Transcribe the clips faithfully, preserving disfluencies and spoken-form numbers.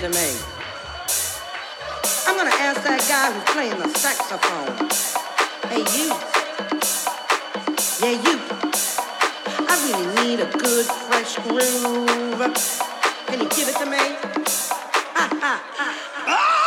To me. I'm gonna ask that guy who's playing the saxophone. Hey you. Yeah you. I really need a good fresh groove. Can you give it to me? Ha ha ha. Oh!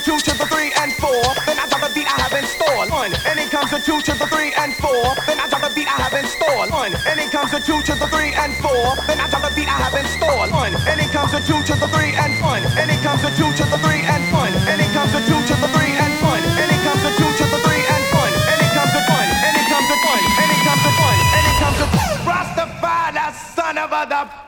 a two to the three and four, then I drop the beat I have in store. One, and it comes a two to the three and four, then I drop the beat I have in store. One, and it comes a two to the three and four, then I drop the beat I have in store. One, and it comes a two to the three and one, and it comes a two to the three and one, and it comes a two to the three and one, and it comes a two to the three and one, and it comes a one, and it comes a one, and it comes a one, and it comes a Rastafari, the son of a the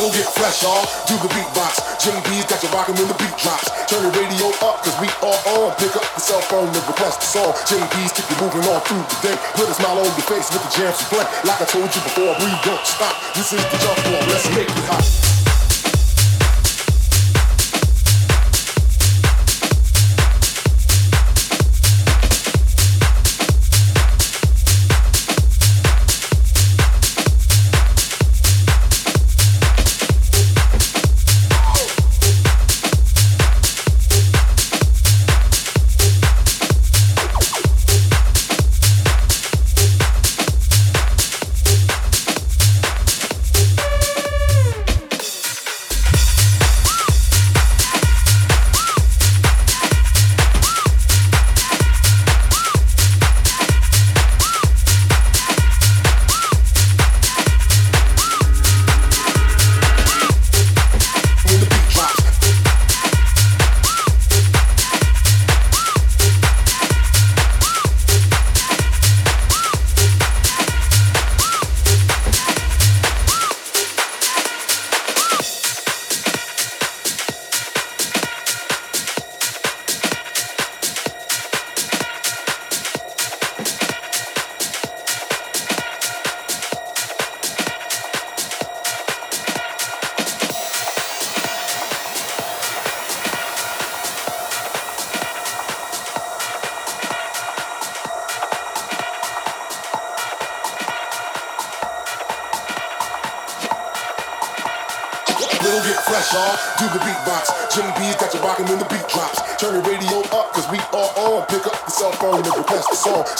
will get fresh, y'all. Do the beatbox. Jimmy B's got you rockin' when the beat drops. Turn the radio up, cause we are on. Pick up the cell phone and request the song. Jimmy B's keep you moving on through the day. Put a smile on your face with the jams you play. Like I told you before, we don't stop. This is the jump floor, let's make it hot.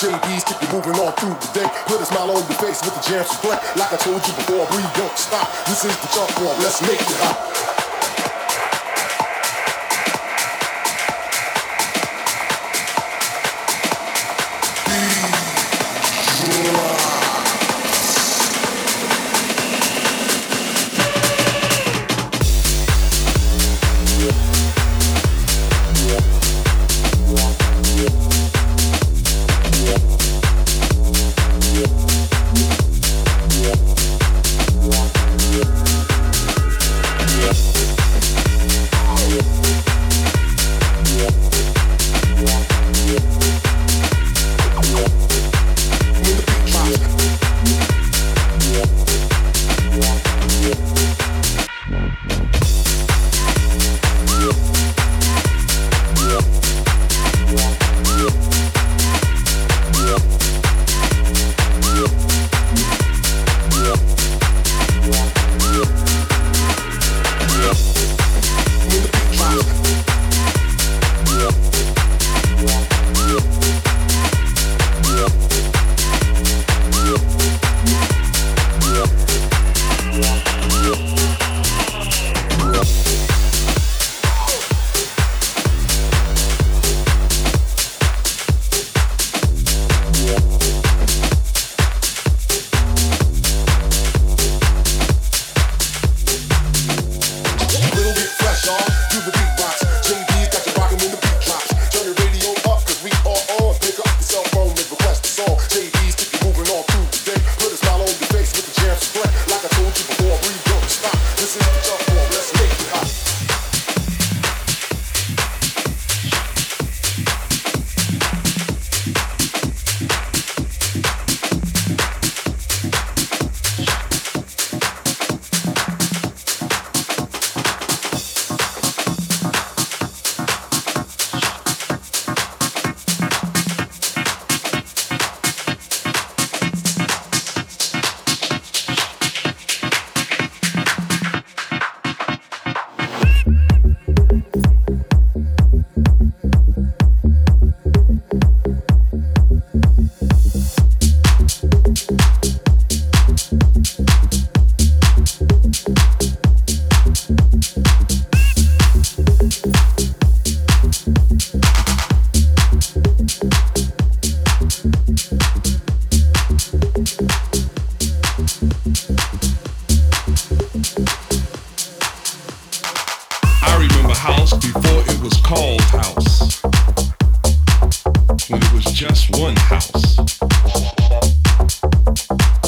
Jimmy B's keep you moving on through the day. Put a smile on your face with the jams you play. Like I told you before, we don't stop. This is the jump floor, let's make it hot.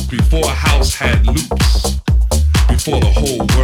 Before house had loops, before the whole world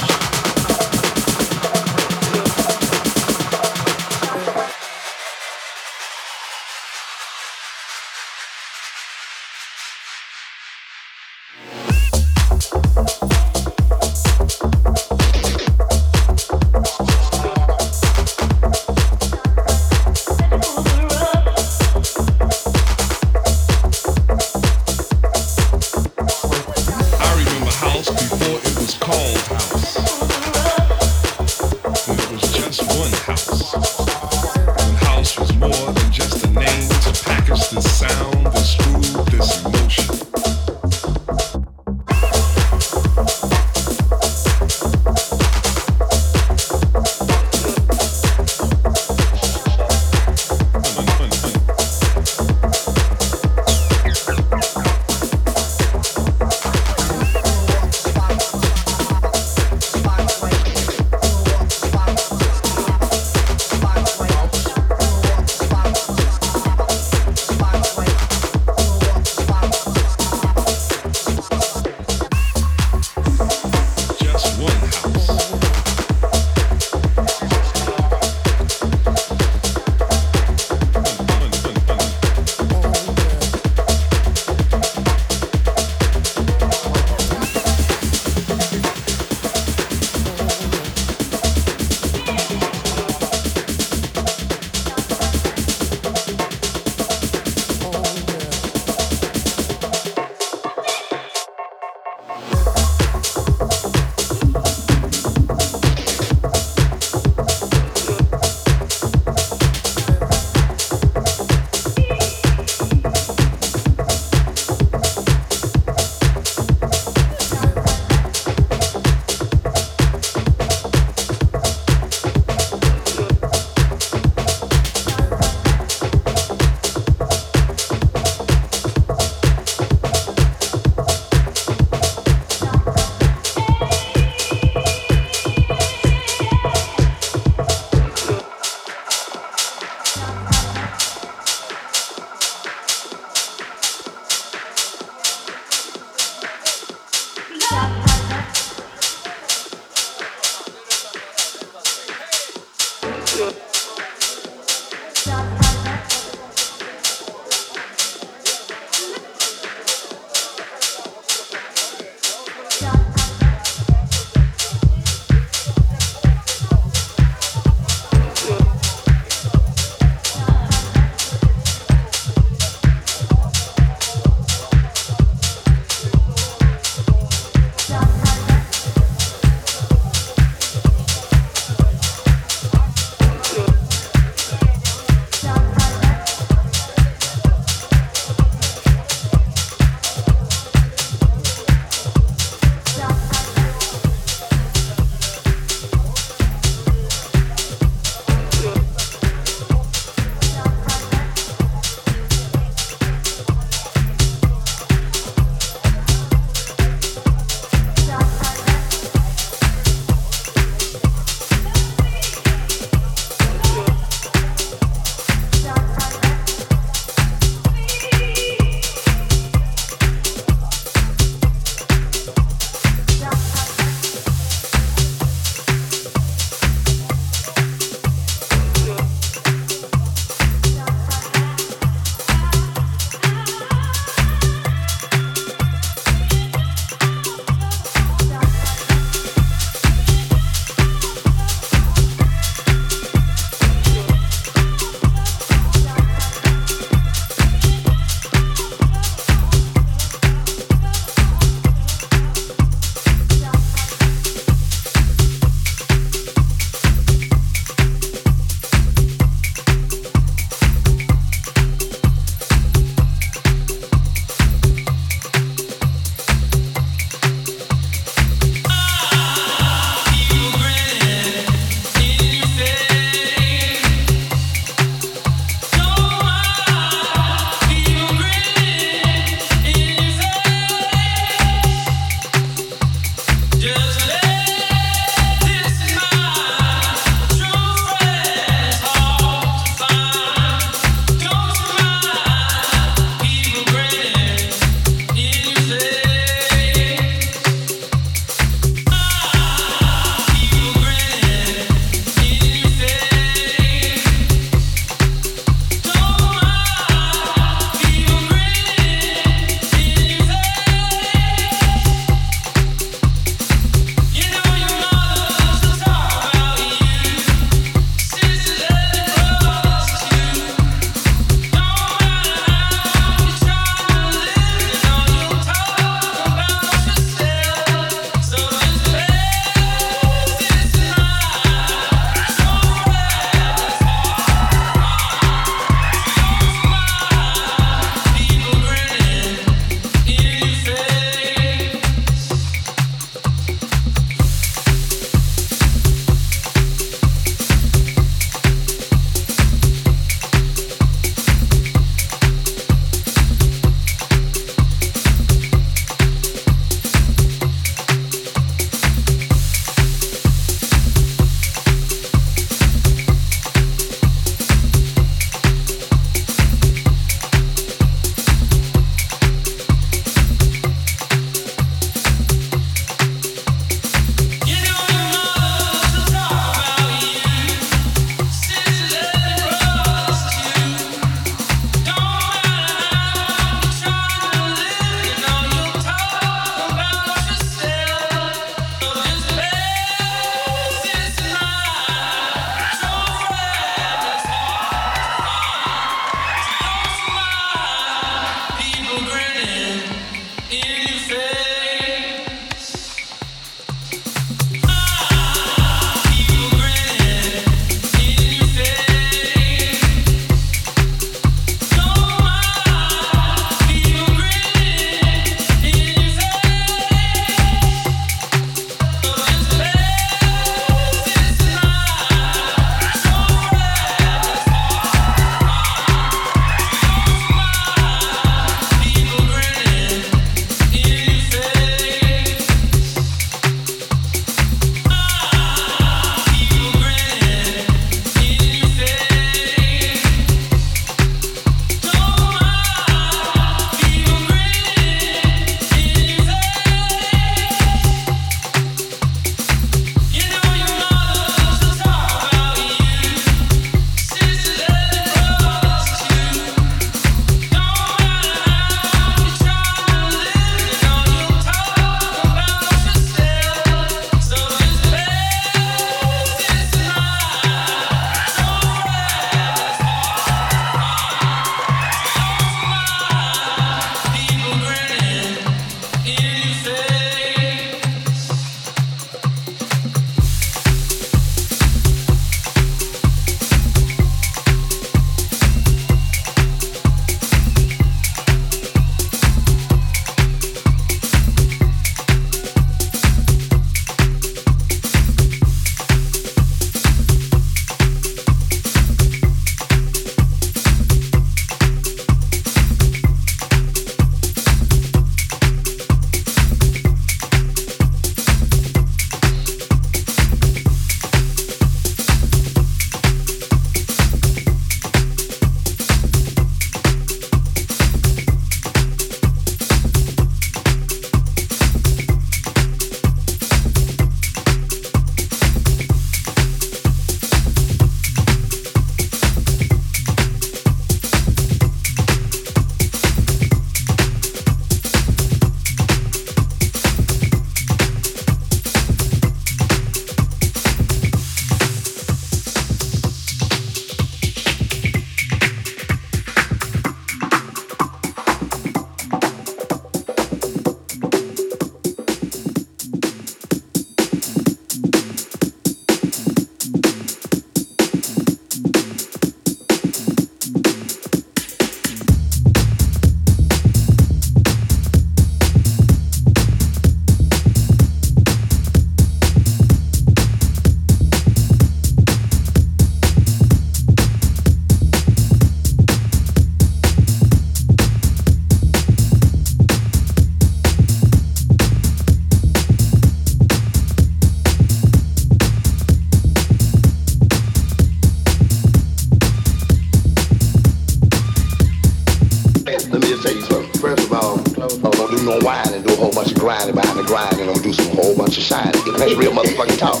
let me tell you something. First of all, don't do no whining, do a whole bunch of grinding behind the grind, and don't do some whole bunch of shining. That's real motherfucking talk.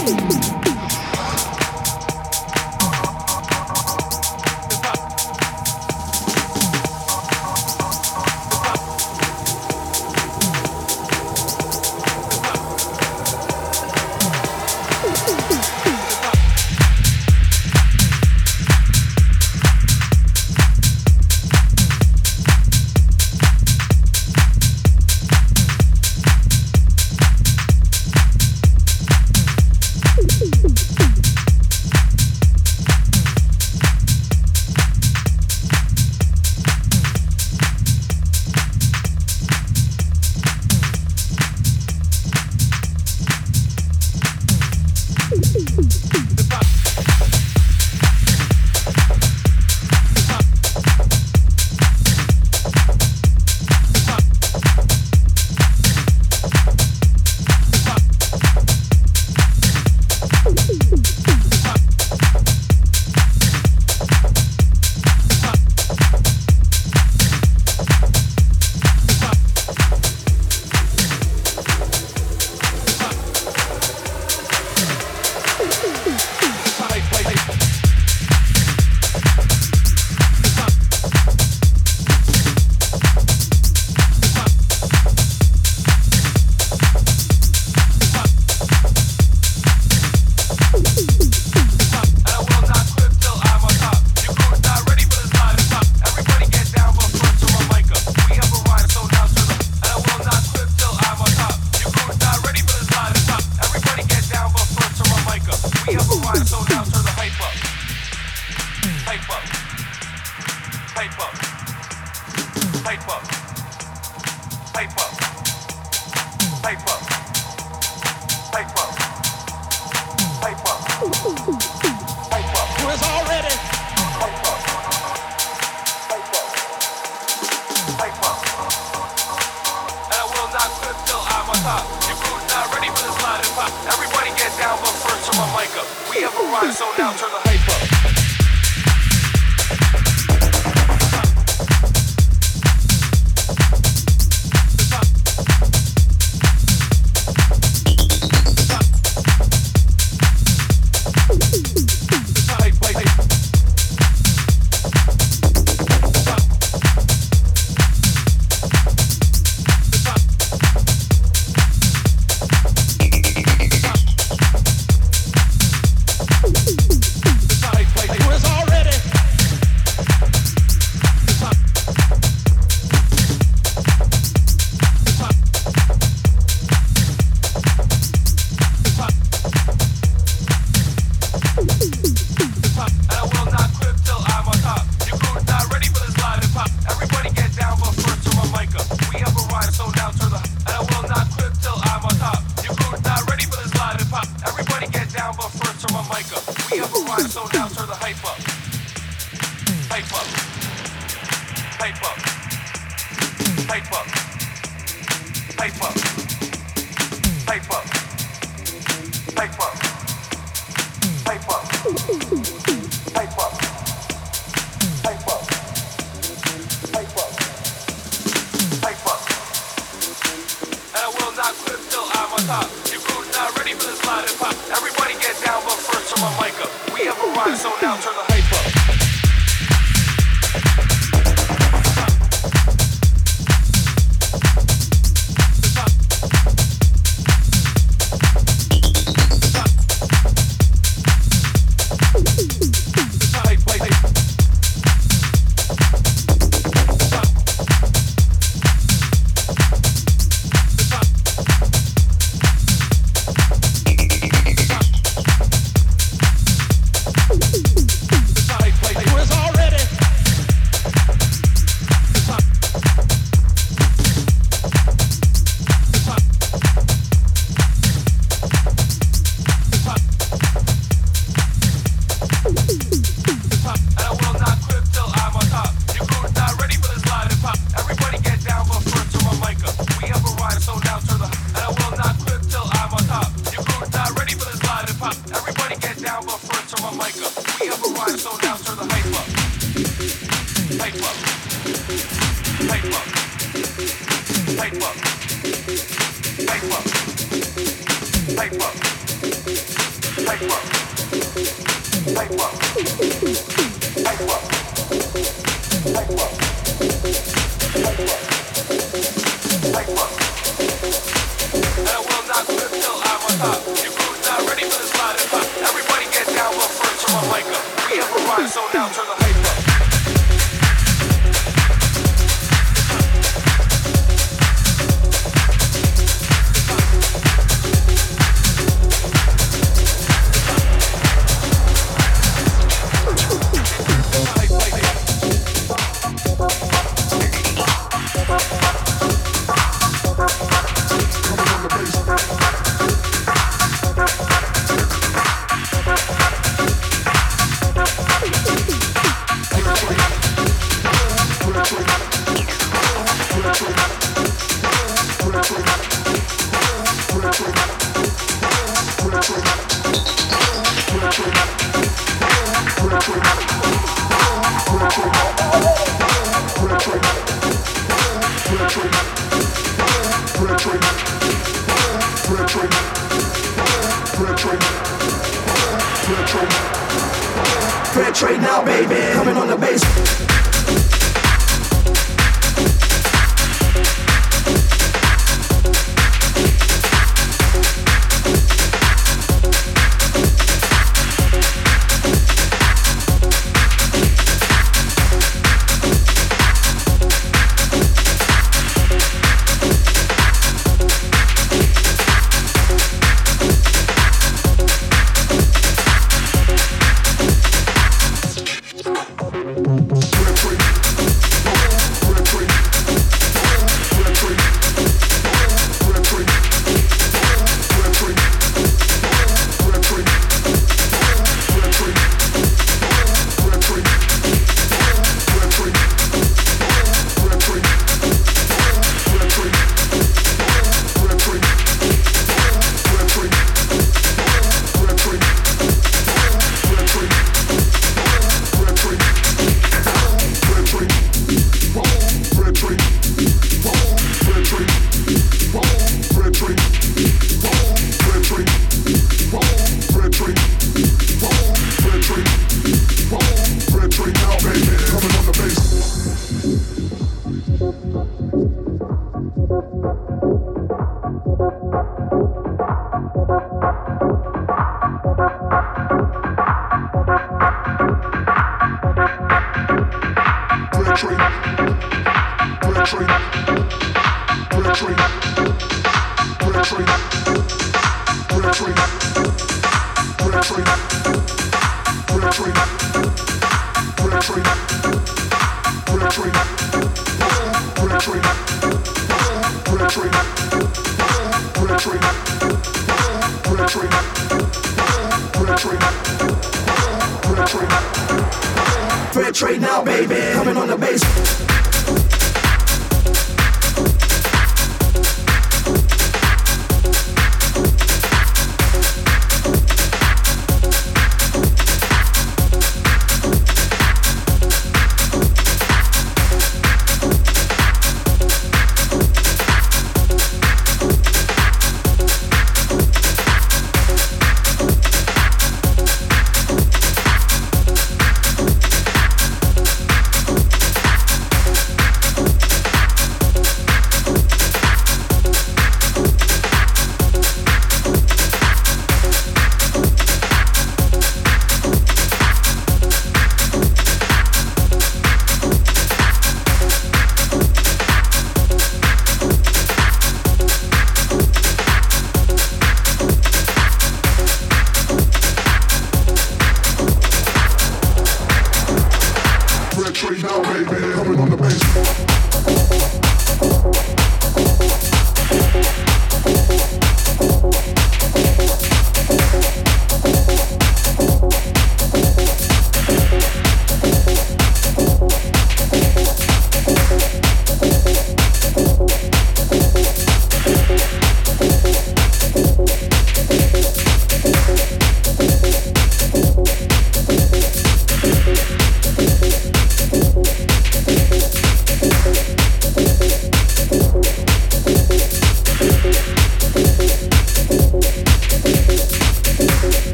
Thank you. quiet, slow down, turn the hype up. Hype up. Hype up. Hype up. Hype up. Hype up. Hype up. Hype up. Hype up. Who is already? Hype up. Hype up. Hype up. And I will not quit till I'm on top. Your crew's not ready for this line and pop. Everybody get down, but first turn my mic up. We have arrived, so now turn the hype up.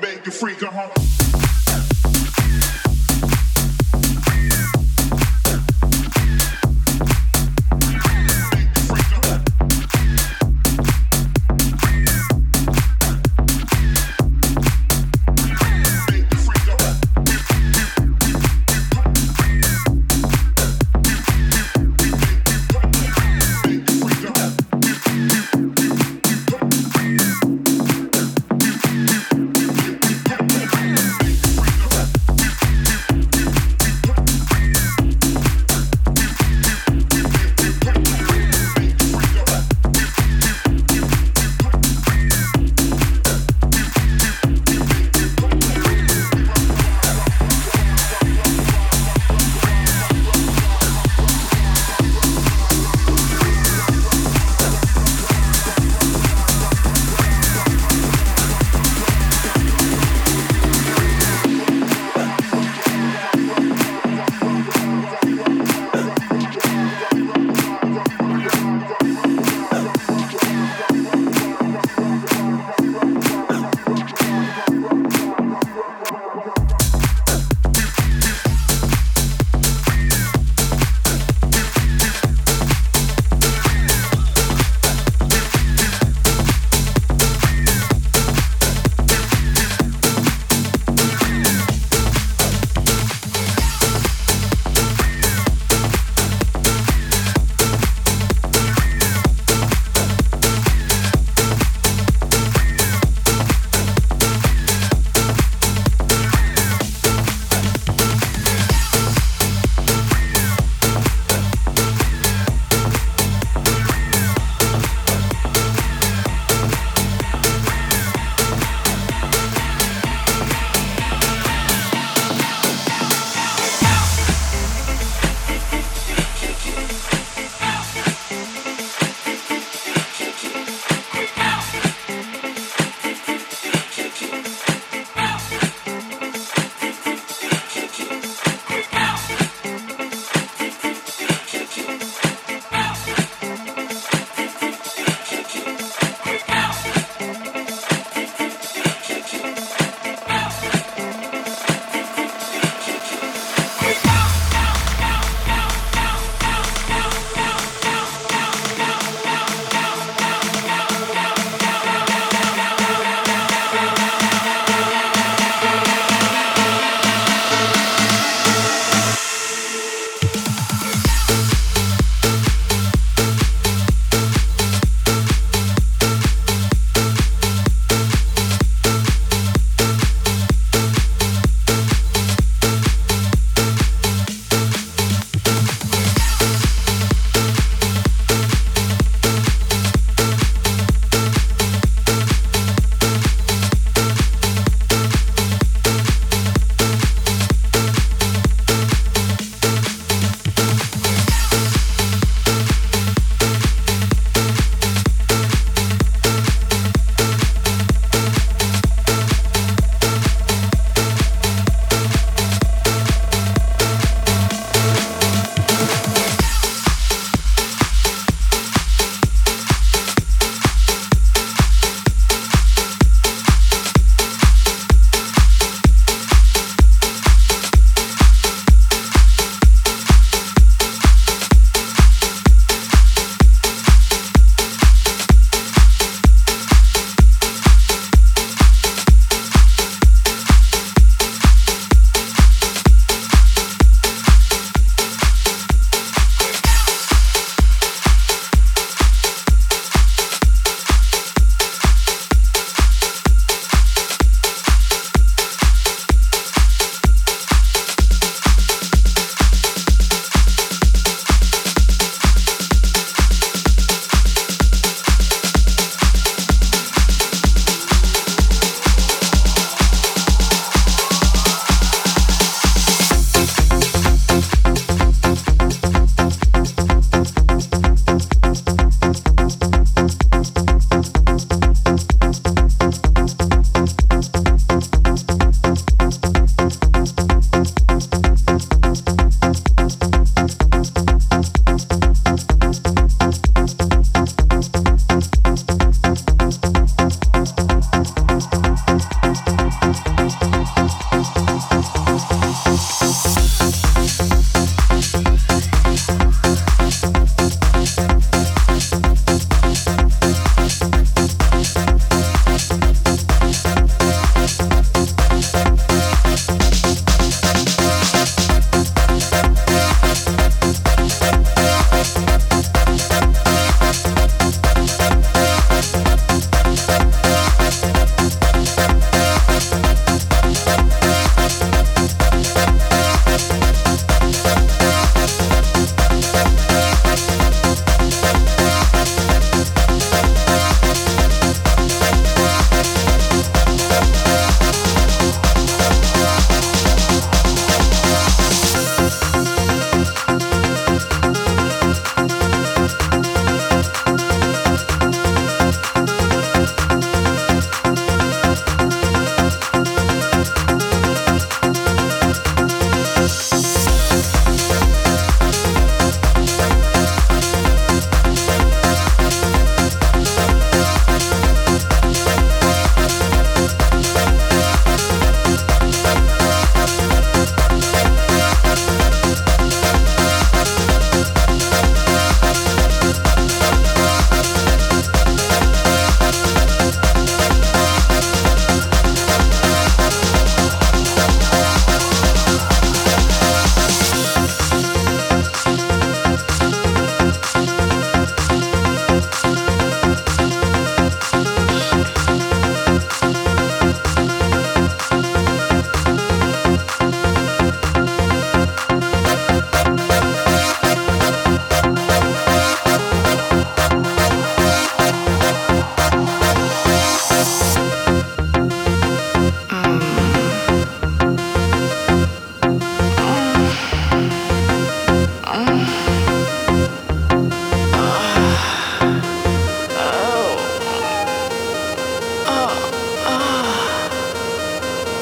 gon' make you freak, uh-huh.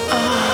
Oh.